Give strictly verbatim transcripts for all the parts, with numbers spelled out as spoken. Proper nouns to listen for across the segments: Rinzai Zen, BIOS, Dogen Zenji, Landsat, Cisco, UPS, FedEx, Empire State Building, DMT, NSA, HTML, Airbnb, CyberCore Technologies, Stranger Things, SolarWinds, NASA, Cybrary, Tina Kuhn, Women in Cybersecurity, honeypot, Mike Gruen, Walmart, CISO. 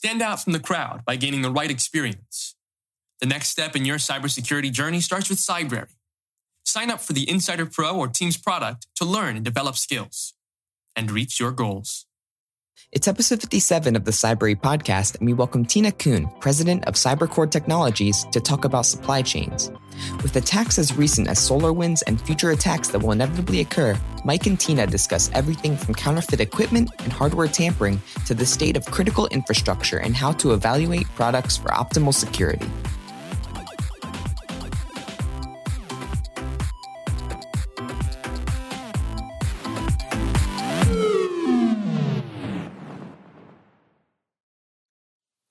Stand out from the crowd by gaining the right experience. The next step in your cybersecurity journey starts with Cybrary. Sign up for the Insider Pro or Teams product to learn and develop skills and reach your goals. It's episode fifty-seven of the Cybrary podcast, and we welcome Tina Kuhn, president of CyberCore Technologies, to talk about supply chains. With attacks as recent as SolarWinds and future attacks that will inevitably occur, Mike and Tina discuss everything from counterfeit equipment and hardware tampering to the state of critical infrastructure and how to evaluate products for optimal security.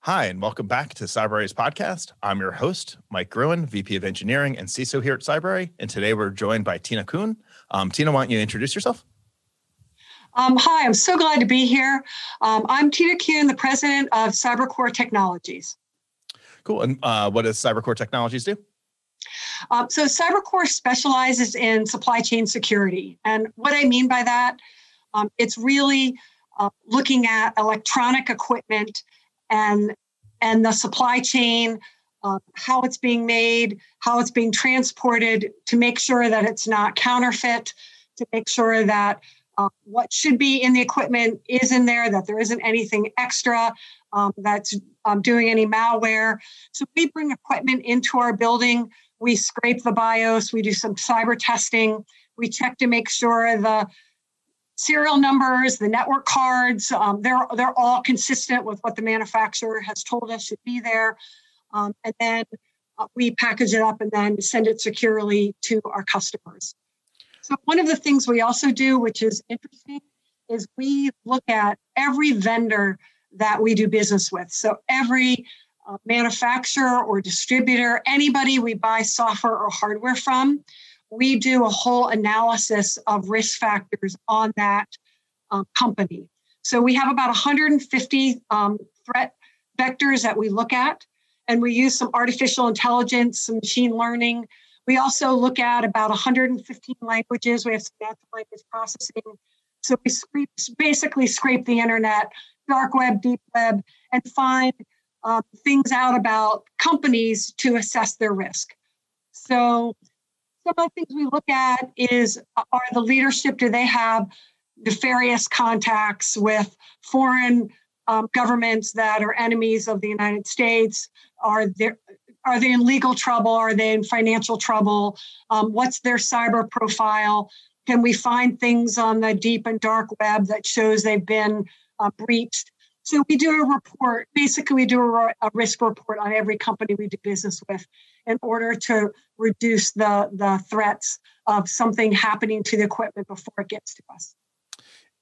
Hi, and welcome back to Cybrary's podcast. I'm your host, Mike Gruen, V P of Engineering and C I S O here at Cybrary. And today we're joined by Tina Kuhn. Um, Tina, why don't you introduce yourself? Um, hi, I'm so glad to be here. Um, I'm Tina Kuhn, the president of CyberCore Technologies. Cool. And uh, what does CyberCore Technologies do? Um, so CyberCore specializes in supply chain security. And what I mean by that, um, it's really uh, looking at electronic equipment and and the supply chain, uh, how it's being made, how it's being transported, to make sure that it's not counterfeit, to make sure that uh, what should be in the equipment is in there, that there isn't anything extra um, that's um, doing any malware. So we bring equipment into our building, we scrape the BIOS, we do some cyber testing, we check to make sure the serial numbers, the network cards, um, they're, they're all consistent with what the manufacturer has told us should be there. Um, and then uh, we package it up and then send it securely to our customers. So one of the things we also do, which is interesting, is we look at every vendor that we do business with. So every uh, manufacturer or distributor, anybody we buy software or hardware from, we do a whole analysis of risk factors on that um, company. So we have about one hundred fifty um, threat vectors that we look at, and we use some artificial intelligence, some machine learning. We also look at about one hundred fifteen languages. We have some natural language processing. So we scrape, basically scrape the internet, dark web, deep web, and find uh, things out about companies to assess their risk. So some of the things we look at is, are the leadership, do they have nefarious contacts with foreign um, governments that are enemies of the United States? Are there, are they in legal trouble? Are they in financial trouble? Um, what's their cyber profile? Can we find things on the deep and dark web that shows they've been uh, breached? So we do a report, basically we do a, a risk report on every company we do business with in order to reduce the, the threats of something happening to the equipment before it gets to us.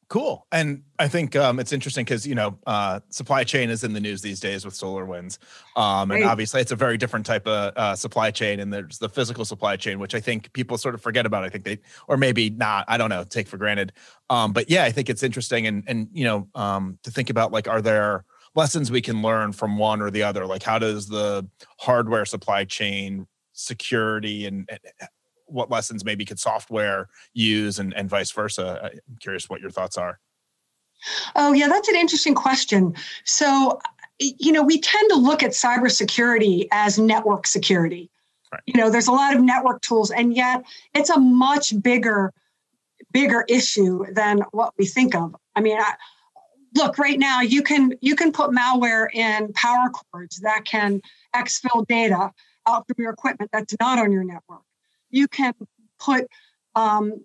Cool. And I think um, it's interesting because, you know, uh, supply chain is in the news these days with SolarWinds. Um, and right. Obviously it's a very different type of uh, supply chain, and there's the physical supply chain, which I think people sort of forget about. I think they, or maybe not, I don't know, take for granted. Um, but yeah, I think it's interesting. And, and you know, um, to think about, like, are there lessons we can learn from one or the other? Like, how does the hardware supply chain security, and, and what lessons maybe could software use, and, and vice versa? I'm curious what your thoughts are. Oh, yeah, that's an interesting question. So, you know, we tend to look at cybersecurity as network security. Right. You know, there's a lot of network tools, and yet it's a much bigger, bigger issue than what we think of. I mean, I, look, right now you can you can put malware in power cords that can exfil data out from your equipment that's not on your network. You can put um,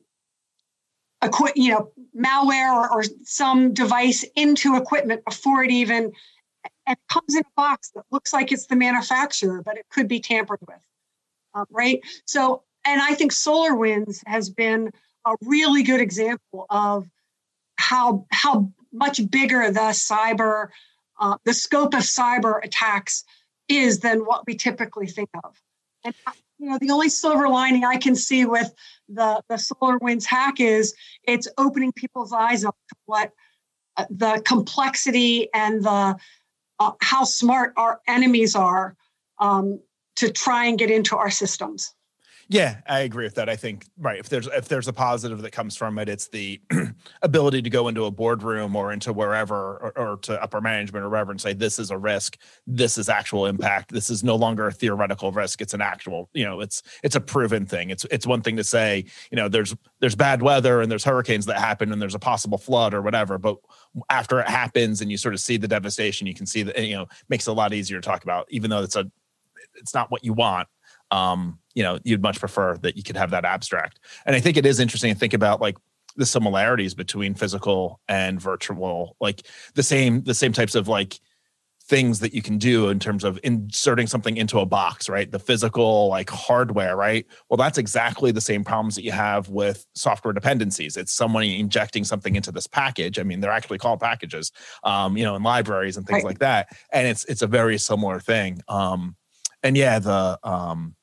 equi- you know, malware or, or some device into equipment before it even and it comes in a box that looks like it's the manufacturer, but it could be tampered with, um, right? So, and I think SolarWinds has been a really good example of how how much bigger the cyber, uh, the scope of cyber attacks is than what we typically think of. And you know, the only silver lining I can see with the, the SolarWinds hack is it's opening people's eyes up to what uh, the complexity and the uh, how smart our enemies are um, to try and get into our systems. Yeah, I agree with that. I think, right, if there's if there's a positive that comes from it, it's the ability to go into a boardroom or into wherever or, or to upper management or wherever and say, this is a risk, this is actual impact, this is no longer a theoretical risk, it's an actual, you know, it's it's a proven thing. It's it's one thing to say, you know, there's there's bad weather and there's hurricanes that happen and there's a possible flood or whatever, but after it happens and you sort of see the devastation, you can see that, you know, makes it a lot easier to talk about, even though it's a it's not what you want. Um, you know, you'd much prefer that you could have that abstract. And I think it is interesting to think about like the similarities between physical and virtual, like the same, the same types of like things that you can do in terms of inserting something into a box, right? The physical like hardware, right? Well, that's exactly the same problems that you have with software dependencies. It's someone injecting something into this package. I mean, they're actually called packages, um, you know, in libraries and things right. like that. And it's, it's a very similar thing. Um, and yeah, the, um,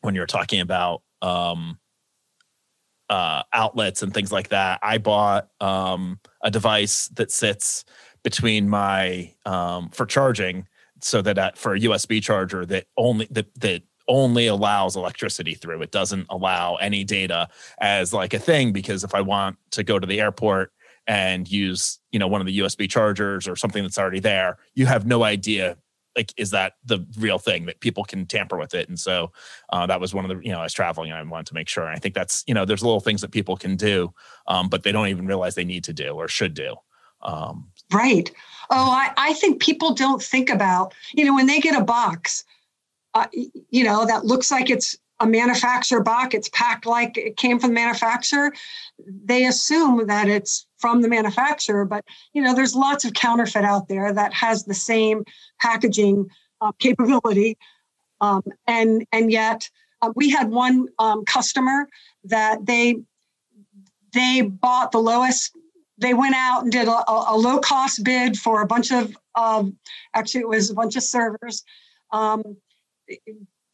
when you're talking about um, uh, outlets and things like that, I bought um, a device that sits between my um, for charging, so that at, for a U S B charger that only that that only allows electricity through. It doesn't allow any data as like a thing, because if I want to go to the airport and use, you know, one of the U S B chargers or something that's already there, you have no idea. Like, is that the real thing that people can tamper with it? And so uh, that was one of the, you know, I was traveling and I wanted to make sure. And I think that's, you know, there's little things that people can do, um, but they don't even realize they need to do or should do. Um, right. Oh, I, I think people don't think about, you know, when they get a box, uh, you know, that looks like it's a manufacturer box, it's packed like it came from the manufacturer. They assume that it's from the manufacturer, but, you know, there's lots of counterfeit out there that has the same packaging uh, capability. Um, and, and yet uh, we had one um, customer that they, they bought the lowest, they went out and did a, a low cost bid for a bunch of, um, actually it was a bunch of servers, um,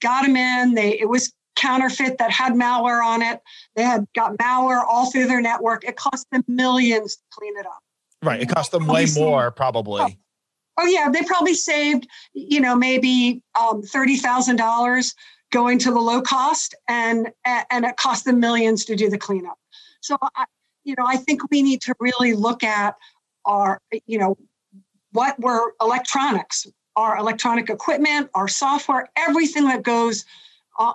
got them in, they, it was counterfeit that had malware on it. They had got malware all through their network. It cost them millions to clean it up. Right. It cost them way more probably. Oh, oh yeah. They probably saved, you know, maybe um, thirty thousand dollars going to the low cost, and, and it cost them millions to do the cleanup. So, I, you know, I think we need to really look at our, you know, what were electronics, our electronic equipment, our software, everything that goes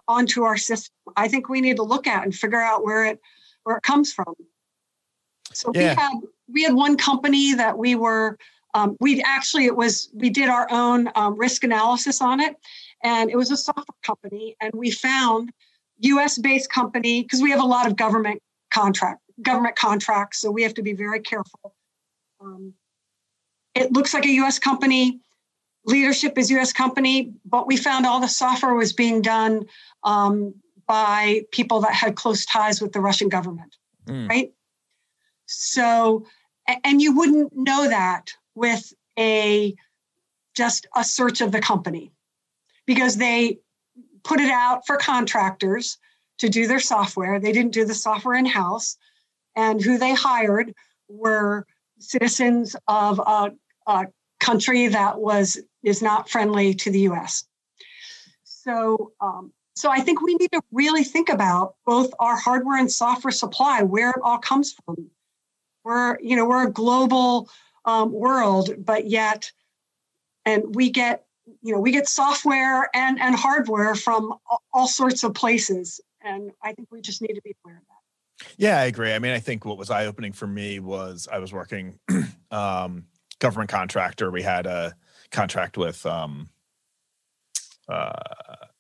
onto our system. I think we need to look at and figure out where it where it comes from. So yeah. we had we had one company that we were um, we actually it was we did our own um, risk analysis on it, and it was a software company, and we found U S based company, because we have a lot of government contract government contracts, so we have to be very careful. Um, it looks like a U S company. Leadership is U S company, but we found all the software was being done um, by people that had close ties with the Russian government, mm. right? So, and you wouldn't know that with a, just a search of the company, because they put it out for contractors to do their software. They didn't do the software in-house, and who they hired were citizens of a, a country that was is not friendly to the U S. So, um, so I think we need to really think about both our hardware and software supply, where it all comes from. We're, you know, we're a global um, world, but yet, and we get, you know, we get software and and hardware from all sorts of places, and I think we just need to be aware of that. Yeah, I agree. I mean, I think what was eye-opening for me was I was working. um, government contractor. We had a contract with um, uh,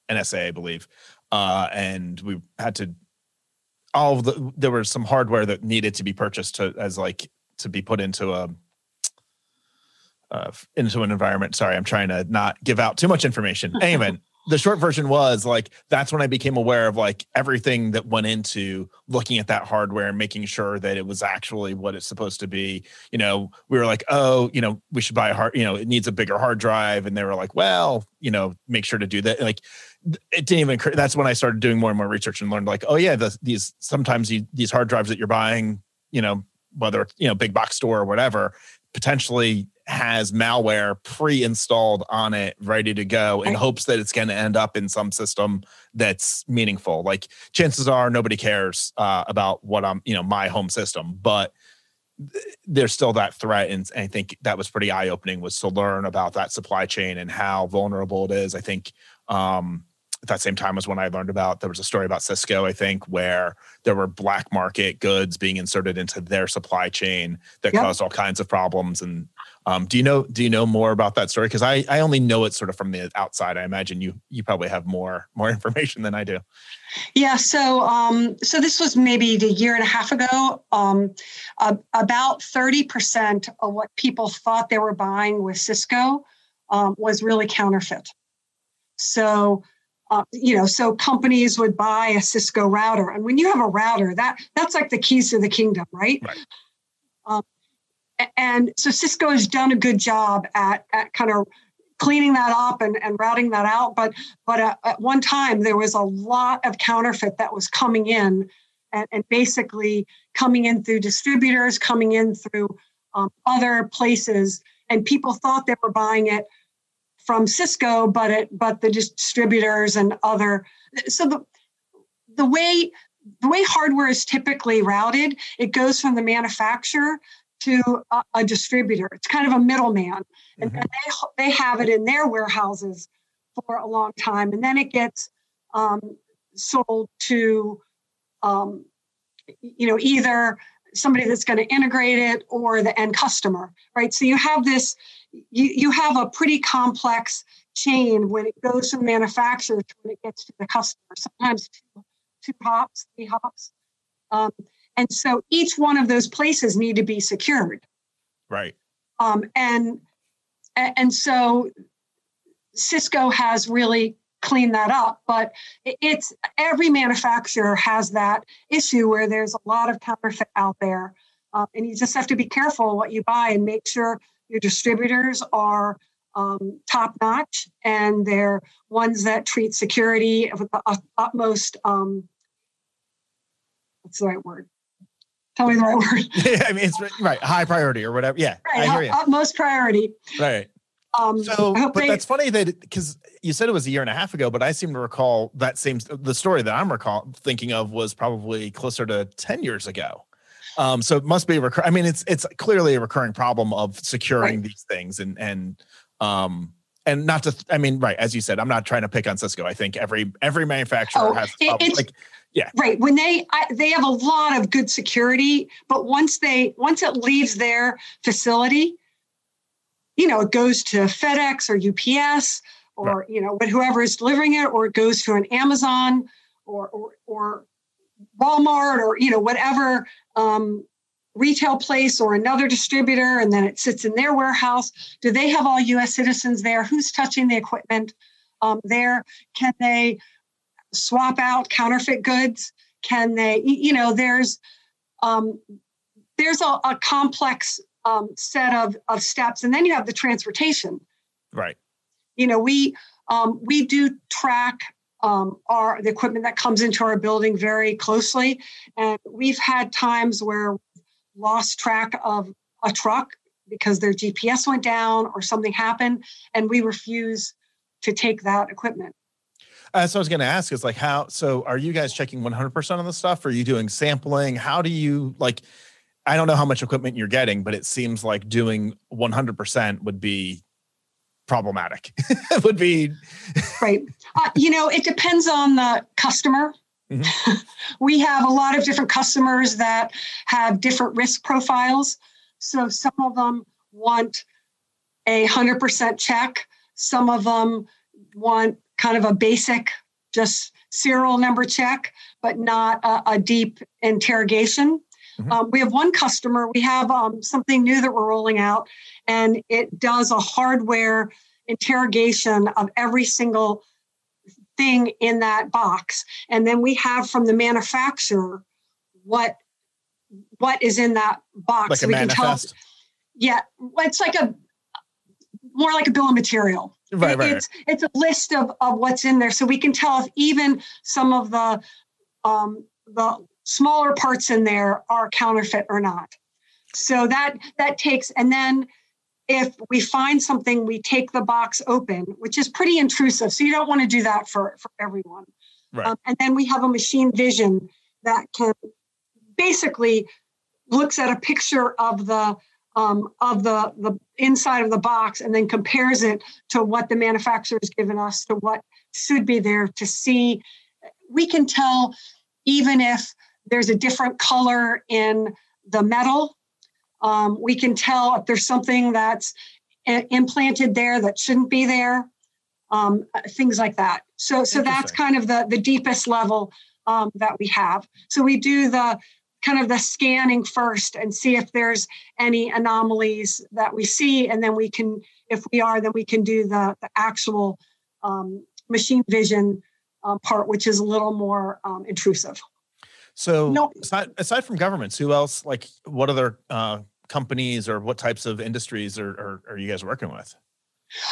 N S A, I believe. Uh, and we had to, all of the, there was some hardware that needed to be purchased to, as like, to be put into a, uh, into an environment. Sorry, I'm trying to not give out too much information. Anyway, the short version was like, that's when I became aware of like everything that went into looking at that hardware and making sure that it was actually what it's supposed to be. You know, we were like, oh, you know, we should buy a hard, you know, it needs a bigger hard drive. And they were like, well, you know, make sure to do that. Like, it didn't even occur. That's when I started doing more and more research and learned like, oh yeah, the, these, sometimes you, these hard drives that you're buying, you know, whether it's, you know, big box store or whatever, potentially has malware pre-installed on it, ready to go, in hopes that it's going to end up in some system that's meaningful. Like, chances are nobody cares uh, about what I'm, you know, my home system, but there's still that threat. And I think that was pretty eye-opening, was to learn about that supply chain and how vulnerable it is. I think um, at that same time was when I learned about, there was a story about Cisco, I think, where there were black market goods being inserted into their supply chain that yep. caused all kinds of problems. And um, do you know, do you know more about that story? Cause I, I only know it sort of from the outside. I imagine you, you probably have more, more information than I do. Yeah. So, um, so this was maybe a year and a half ago, um, uh, about thirty percent of what people thought they were buying with Cisco um, was really counterfeit. So, Uh, you know, so companies would buy a Cisco router. And when you have a router, that that's like the keys to the kingdom, right? right. Um, and so Cisco has done a good job at, at kind of cleaning that up and, and routing that out. But but uh, at one time, there was a lot of counterfeit that was coming in and, and basically coming in through distributors, coming in through um, other places. And people thought they were buying it from Cisco, but it, but the distributors and other. So the the way the way hardware is typically routed, it goes from the manufacturer to a, a distributor. It's kind of a middleman, and, mm-hmm. and they they have it in their warehouses for a long time, and then it gets um, sold to, um, you know, either somebody that's going to integrate it or the end customer, right? So you have this. You, you have a pretty complex chain when it goes from manufacturer to when it gets to the customer, sometimes two, two hops, three hops. Um, and so each one of those places need to be secured. Right. Um, and, and so Cisco has really cleaned that up, but it's every manufacturer has that issue where there's a lot of counterfeit out there. Uh, and you just have to be careful what you buy and make sure your distributors are um, top-notch, and they're ones that treat security with the utmost, um, what's the right word? Tell me the right word. Yeah, I mean, it's right, high priority or whatever. Yeah, right, I hear you. Utmost priority. Right. Um, so, but they, that's funny that, because you said it was a year and a half ago, but I seem to recall that same, the story that I'm recall thinking of was probably closer to ten years ago. Um, so it must be, recur- I mean, it's, it's clearly a recurring problem of securing right. these things and, and, um, and not to, th- I mean, right. As you said, I'm not trying to pick on Cisco. I think every, every manufacturer oh, has, it, like, yeah. Right. When they, I, they have a lot of good security, but once they, once it leaves their facility, you know, it goes to FedEx or U P S or, right. you know, whoever is delivering it, or it goes to an Amazon or, or, or Walmart or, you know, whatever, um, retail place or another distributor, and then it sits in their warehouse. Do they have all U S citizens there? Who's touching the equipment um, there? Can they swap out counterfeit goods? Can they, you know, there's um, there's a, a complex um, set of, of steps. And then you have the transportation. Right. You know, we um, we do track Um, our the equipment that comes into our building very closely. And we've had times where we've lost track of a truck because their G P S went down or something happened, and we refuse to take that equipment. Uh, so I was going to ask is like, how, so are you guys checking one hundred percent of the stuff? Are you doing sampling? How do you like, I don't know how much equipment you're getting, but it seems like doing one hundred percent would be problematic. It would be right. Uh, you know, it depends on the customer. Mm-hmm. We have a lot of different customers that have different risk profiles. So some of them want a hundred percent check. Some of them want kind of a basic, just serial number check, but not a, a deep interrogation. Mm-hmm. Um, we have one customer, we have um, something new that we're rolling out, and it does a hardware interrogation of every single thing in that box. And then we have from the manufacturer what what is in that box. Like so a we manifest. Can tell, yeah, it's like a more like a bill of material. Right, it, right. It's it's a list of, of what's in there. So we can tell if even some of the um, the smaller parts in there are counterfeit or not. So that that takes, and then if we find something, we take the box open, which is pretty intrusive. So you don't want to do that for, for everyone. Right. Um, and then we have a machine vision that can basically looks at a picture of the um, of the, the inside of the box and then compares it to what the manufacturer has given us, to what should be there to see. We can tell even if there's a different color in the metal. Um, we can tell if there's something that's implanted there that shouldn't be there, um, things like that. So, so that's kind of the, the deepest level um, that we have. So we do the kind of the scanning first and see if there's any anomalies that we see. And then we can, if we are, then we can do the, the actual um, machine vision uh, part, which is a little more um, intrusive. So nope. aside, aside from governments, who else, like what other uh, companies or what types of industries are, are, are you guys working with?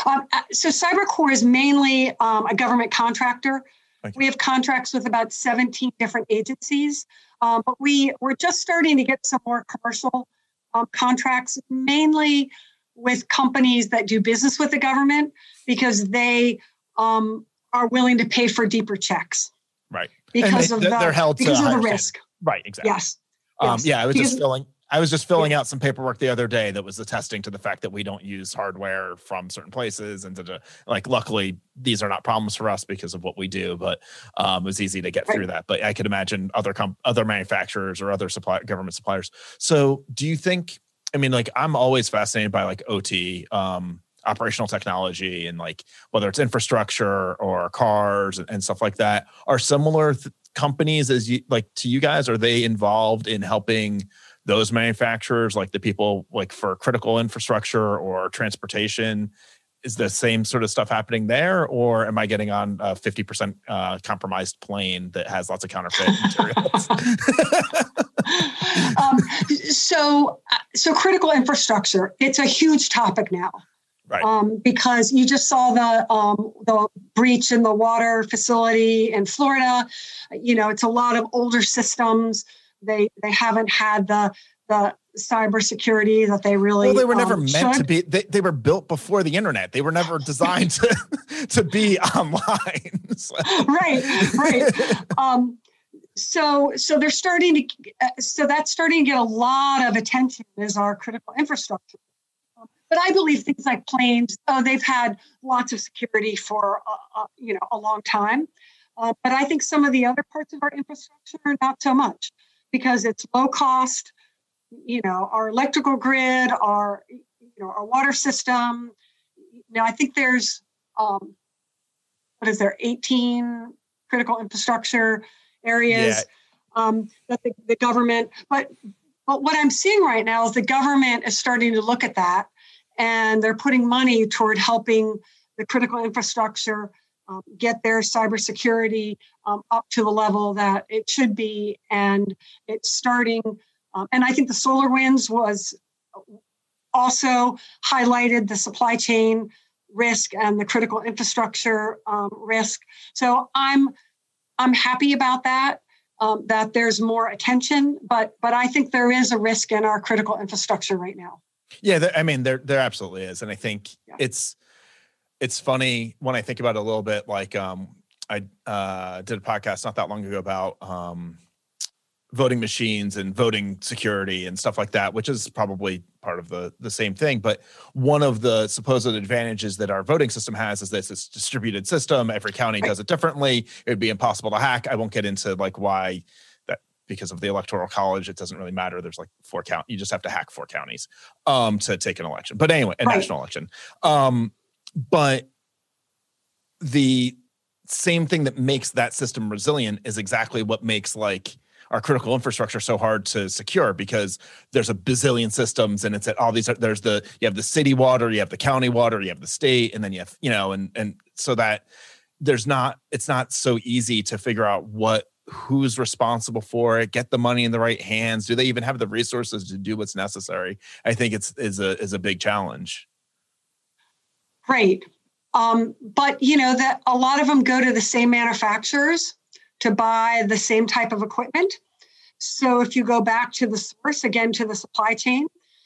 Um, so CyberCore is mainly um, a government contractor. Okay. We have contracts with about seventeen different agencies, um, but we, we're just starting to get some more commercial um, contracts, mainly with companies that do business with the government because they um, are willing to pay for deeper checks. Right. Because they, of the, they're held because to of the risk. Right, exactly. Yes. Um, yes. Yeah, I was because, just filling I was just filling yeah. out some paperwork the other day that was attesting to the fact that we don't use hardware from certain places and to, like luckily these are not problems for us because of what we do, but um, it was easy to get right. through that. But I could imagine other com- other manufacturers or other supply government suppliers. So, do you think I mean like I'm always fascinated by like O T um operational technology and like whether it's infrastructure or cars and stuff like that. Are similar th- companies as you like to you guys, are they involved in helping those manufacturers, like the people like for critical infrastructure or transportation? Is the same sort of stuff happening there, or am I getting on a fifty percent uh, compromised plane that has lots of counterfeit materials? um, so, so critical infrastructure, it's a huge topic now. Right. Um, because you just saw the um, the breach in the water facility in Florida. You know, it's a lot of older systems. They they haven't had the the cybersecurity that they really. Well, they were never um, meant should. to be. They they were built before the internet. They were never designed to to be online. So. Right, right. um, so so they're starting to. So that's starting to get a lot of attention is our critical infrastructure. But I believe things like planes, oh, they've had lots of security for uh, uh, you know a long time. Uh, but I think some of the other parts of our infrastructure, not so much, because it's low cost. You know, our electrical grid, our you know our water system. Now I think there's um, what is there eighteen critical infrastructure areas yeah. um, that the, the government. But but what I'm seeing right now is the government is starting to look at that. And they're putting money toward helping the critical infrastructure um, get their cybersecurity um, up to the level that it should be. And it's starting. Um, and I think the SolarWinds was also highlighted the supply chain risk and the critical infrastructure um, risk. So I'm I'm happy about that. Um, that there's more attention, but but I think there is a risk in our critical infrastructure right now. Yeah, I mean, there there absolutely is. And I think yeah. it's it's funny when I think about it a little bit, like um, I uh, did a podcast not that long ago about um, voting machines and voting security and stuff like that, which is probably part of the, the same thing. But one of the supposed advantages that our voting system has is that it's a distributed system. Every county right. does it differently. It would be impossible to hack. I won't get into like why. Because of the electoral college, it doesn't really matter. There's like four count. You just have to hack four counties um, to take an election. But anyway, a right. national election. Um, but the same thing that makes that system resilient is exactly what makes like our critical infrastructure so hard to secure, because there's a bazillion systems and it's at all these. There's the you have the city water, you have the county water, you have the state, and then you have you know, and and so that there's not. It's not so easy to figure out what. Who's responsible for it? Get the money in the right hands. Do they even have the resources to do what's necessary? I think it's is a is a big challenge. Right, um, but you know that a lot of them go to the same manufacturers to buy the same type of equipment. So if you go back to the source again, to the supply chain,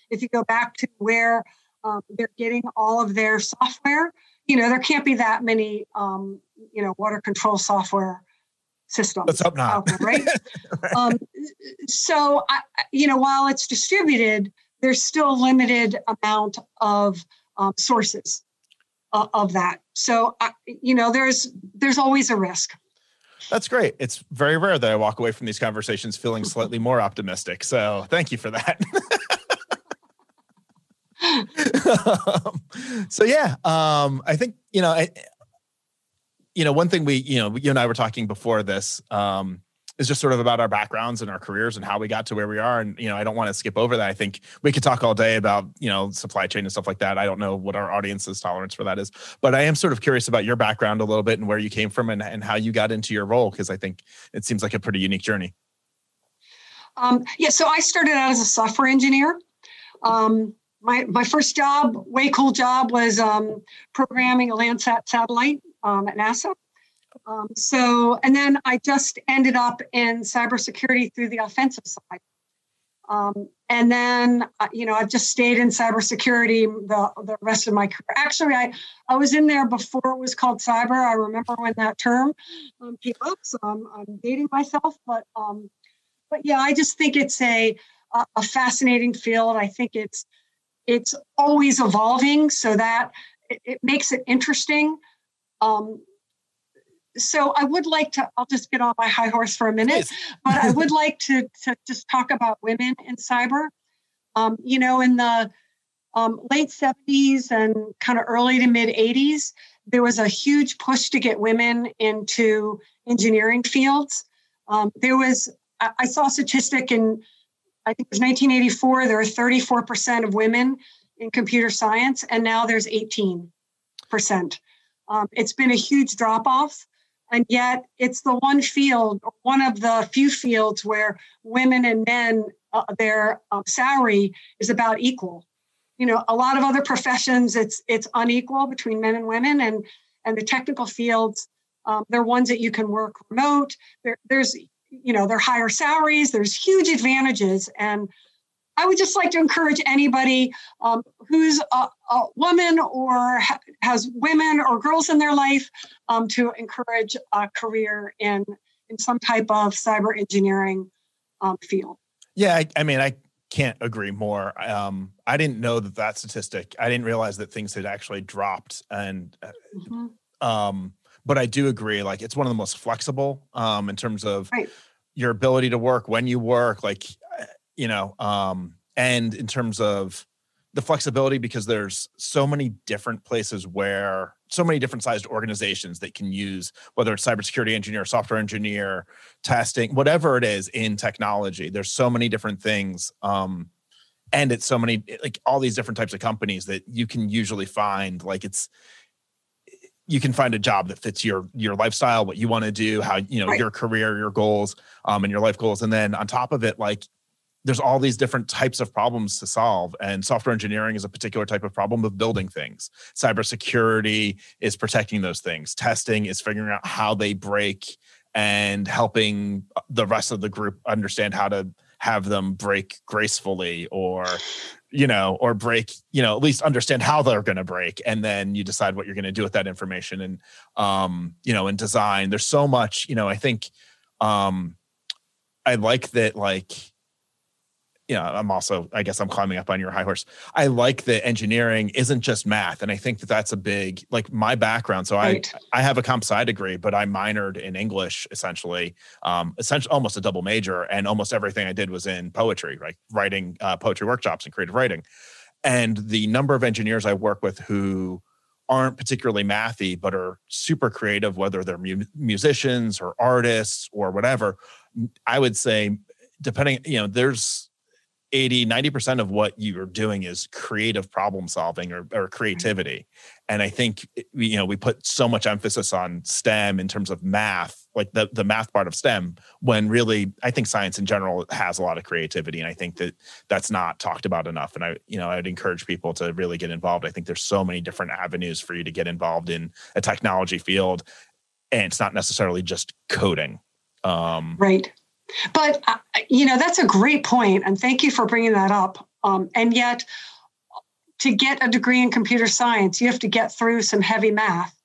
if you go back to where Um, they're getting all of their software. You know, there can't be that many, um, you know, water control software systems. Let's hope not. There, right? Right. Um, so, I, you know, while it's distributed, there's still a limited amount of um, sources uh, of that. So, I, you know, there's there's always a risk. That's great. It's very rare that I walk away from these conversations feeling slightly more optimistic. So thank you for that. um, so yeah, um, I think, you know, I, you know, one thing we, you know, you and I were talking before this um, is just sort of about our backgrounds and our careers and how we got to where we are. And, you know, I don't want to skip over that. I think we could talk all day about, you know, supply chain and stuff like that. I don't know what our audience's tolerance for that is, but I am sort of curious about your background a little bit and where you came from and, and how you got into your role, because I think it seems like a pretty unique journey. Um, yeah. So I started out as a software engineer. Um, My my first job, way cool job, was um, programming a Landsat satellite um, at NASA. Um, so, and then I just ended up in cybersecurity through the offensive side. Um, and then, uh, you know, I've just stayed in cybersecurity the, the rest of my career. Actually, I, I was in there before it was called cyber. I remember when that term um, came up, so I'm, I'm dating myself. But, um, but yeah, I just think it's a, a fascinating field. I think it's It's always evolving, so that it, it makes it interesting. Um, so I would like to, I'll just get on my high horse for a minute, Please. But I would like to, to just talk about women in cyber. Um, you know, in the um, late seventies and kind of early to mid eighties, there was a huge push to get women into engineering fields. Um, there was, I, I saw a statistic in I think it was nineteen eighty-four, there are thirty-four percent of women in computer science, and now there's eighteen percent. Um, it's been a huge drop-off, and yet it's the one field, or one of the few fields where women and men, uh, their uh, salary is about equal. You know, a lot of other professions, it's it's unequal between men and women, and, and the technical fields, um, they're ones that you can work remote. There, there's... you know, they're higher salaries, there's huge advantages. And I would just like to encourage anybody um, who's a, a woman or ha- has women or girls in their life um, to encourage a career in, in some type of cyber engineering um, field. Yeah, I, I mean, I can't agree more. Um, I didn't know that that statistic, I didn't realize that things had actually dropped. And uh, mm-hmm. um But I do agree, like, it's one of the most flexible um, in terms of right. your ability to work, when you work, like, you know, um, and in terms of the flexibility, because there's so many different places where so many different sized organizations that can use, whether it's cybersecurity engineer, software engineer, testing, whatever it is in technology, there's so many different things. Um, and it's so many, like all these different types of companies that you can usually find, like it's, you can find a job that fits your your lifestyle, what you want to do, how, you know, right. your career, your goals, um, and your life goals. And then on top of it, like, there's all these different types of problems to solve. And software engineering is a particular type of problem of building things. Cybersecurity is protecting those things. Testing is figuring out how they break and helping the rest of the group understand how to have them break gracefully, or, you know, or break, you know, at least understand how they're going to break. And then you decide what you're going to do with that information. And, um, you know, in design, there's so much, you know, I think um, I like that, like, you know, I'm also, I guess I'm climbing up on your high horse. I like that engineering isn't just math. And I think that that's a big, like, my background. So right. I, I have a comp sci degree, but I minored in English, essentially, um, essentially almost a double major. And almost everything I did was in poetry, right? Writing uh, poetry workshops and creative writing. And the number of engineers I work with who aren't particularly mathy, but are super creative, whether they're mu- musicians or artists or whatever, I would say, depending, you know, there's, eighty, ninety percent of what you're doing is creative problem solving or, or creativity. And I think, you know, we put so much emphasis on STEM in terms of math, like the, the math part of STEM, when really, I think science in general has a lot of creativity. And I think that that's not talked about enough. And I, you know, I would encourage people to really get involved. I think there's so many different avenues for you to get involved in a technology field. And it's not necessarily just coding. Um, right. But, uh, you know, that's a great point, and thank you for bringing that up. Um, and yet, to get a degree in computer science, you have to get through some heavy math,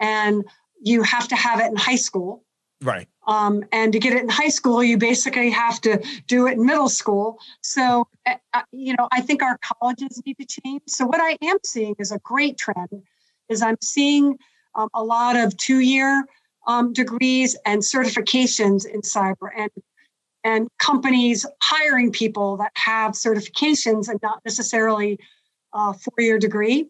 and you have to have it in high school. Right. Um, and to get it in high school, you basically have to do it in middle school. So, uh, you know, I think our colleges need to change. So what I am seeing is a great trend is I'm seeing um, a lot of two-year um, degrees and certifications in cyber, and and companies hiring people that have certifications and not necessarily a four-year degree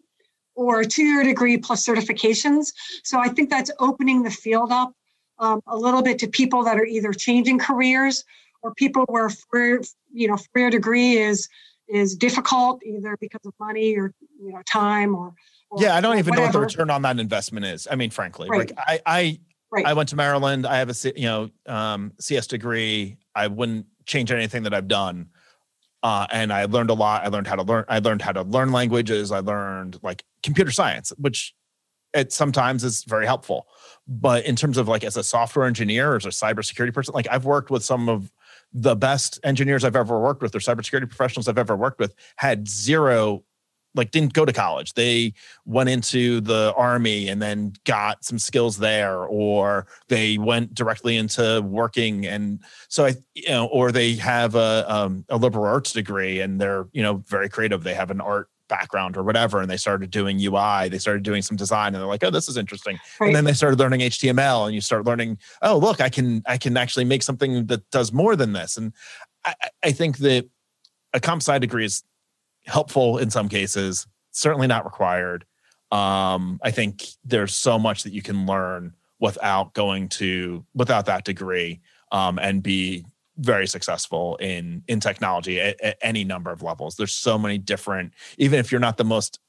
or a two-year degree plus certifications. So I think that's opening the field up Um, a little bit to people that are either changing careers or people where four, you know, four-year degree is is difficult either because of money or you know time or, or yeah, I don't even whatever. know what the return on that investment is. I mean, frankly, right. like I I, right. I went to Maryland. I have a you know um, C S degree. I wouldn't change anything that I've done, uh, and I learned a lot. I learned how to learn. I learned how to learn languages. I learned like computer science, which it sometimes is very helpful. But in terms of like as a software engineer or as a cybersecurity person, like I've worked with some of the best engineers I've ever worked with or cybersecurity professionals I've ever worked with had zero, like didn't go to college. They went into the army and then got some skills there, or they went directly into working. And so, I, you know, or they have a, um, a liberal arts degree and they're, you know, very creative. They have an art background or whatever. And they started doing U I, they started doing some design, and they're like, oh, this is interesting. Right. And then they started learning H T M L, and you start learning, oh, look, I can, I can actually make something that does more than this. And I, I think that a comp sci degree is helpful in some cases, certainly not required. Um, I think there's so much that you can learn without going to, without that degree, um, and be very successful in, in technology at, at any number of levels. There's so many different, even if you're not the most,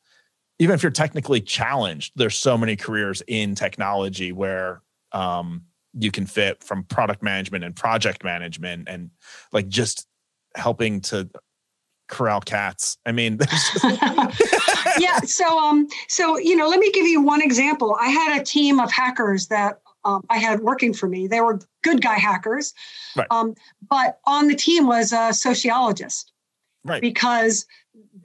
even if you're technically challenged, there's so many careers in technology where um, you can fit, from product management and project management and like just helping to corral cats. I mean, just yeah. So, um, so, you know, let me give you one example. I had a team of hackers that Um, I had working for me. They were good guy hackers, right. um, but on the team was a sociologist, right? Because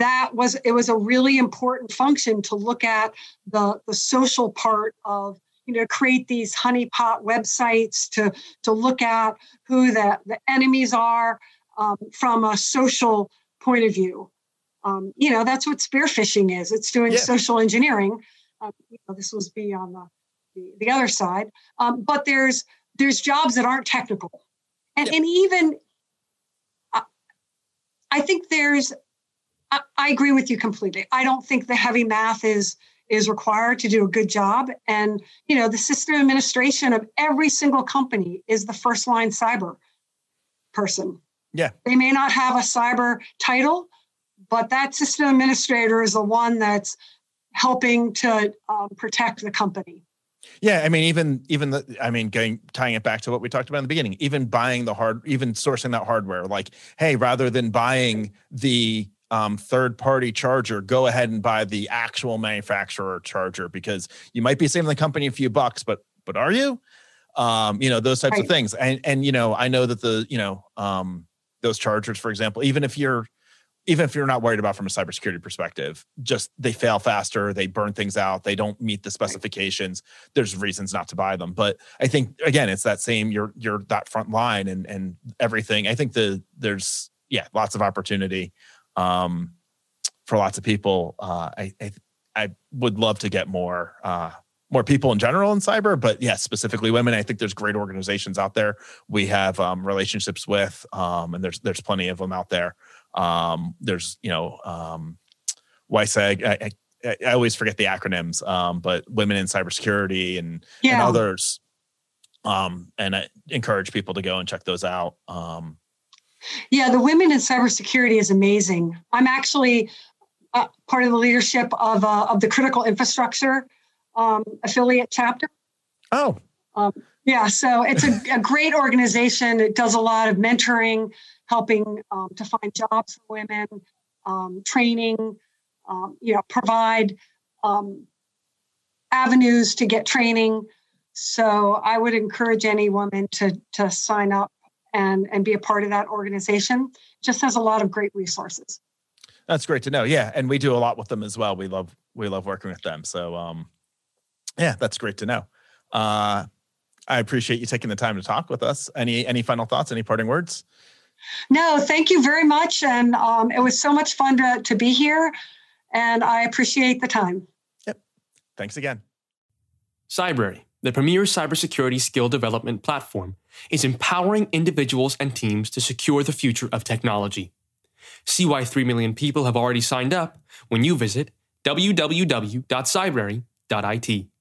that was it was a really important function to look at the the social part of, you know, create these honeypot websites, to to look at who the the enemies are um, from a social point of view. Um, you know, that's what spear phishing is. It's doing yeah. social engineering. Um, you know, this was beyond the. the other side, um, but there's there's jobs that aren't technical, and yeah. and even uh, I think there's I, I agree with you completely. I don't think the heavy math is is required to do a good job, and you know the system administration of every single company is the first line cyber person. Yeah, they may not have a cyber title, but that system administrator is the one that's helping to um, protect the company. Yeah, I mean, even even the, I mean, going tying it back to what we talked about in the beginning, even buying the hard, even sourcing that hardware, like, hey, rather than buying the um, third-party charger, go ahead and buy the actual manufacturer charger, because you might be saving the company a few bucks, but but are you? Um, you know, those types right. of things, and and you know, I know that the you know um, those chargers, for example, even if you're Even if you're not worried about from a cybersecurity perspective, just they fail faster, they burn things out, they don't meet the specifications. There's reasons not to buy them. But I think again, it's that same you're you're that front line and and everything. I think the there's yeah lots of opportunity um, for lots of people. Uh, I, I I would love to get more uh, more people in general in cyber, but yes, yeah, specifically women. I think there's great organizations out there. We have um, relationships with, um, and there's there's plenty of them out there. Um, there's, you know, um, Y SAG, I, I, I always forget the acronyms, um, but Women in Cybersecurity and, yeah. and others. Um, and I encourage people to go and check those out. Um, yeah, the Women in Cybersecurity is amazing. I'm actually uh, part of the leadership of, uh, of the Critical Infrastructure, um, affiliate chapter. Oh, um, yeah. So it's a, a great organization. It does a lot of mentoring, helping um, to find jobs for women, um, training, um, you know, provide um, avenues to get training. So I would encourage any woman to to sign up and, and be a part of that organization. It just has a lot of great resources. That's great to know. Yeah. And we do a lot with them as well. We love, we love working with them. So um, yeah, that's great to know. Uh, I appreciate you taking the time to talk with us. Any, any final thoughts, any parting words? No, thank you very much. And um, it was so much fun to, to be here, and I appreciate the time. Yep. Thanks again. Cybrary, the premier cybersecurity skill development platform, is empowering individuals and teams to secure the future of technology. See why three million people have already signed up when you visit w w w dot cybrary dot I T.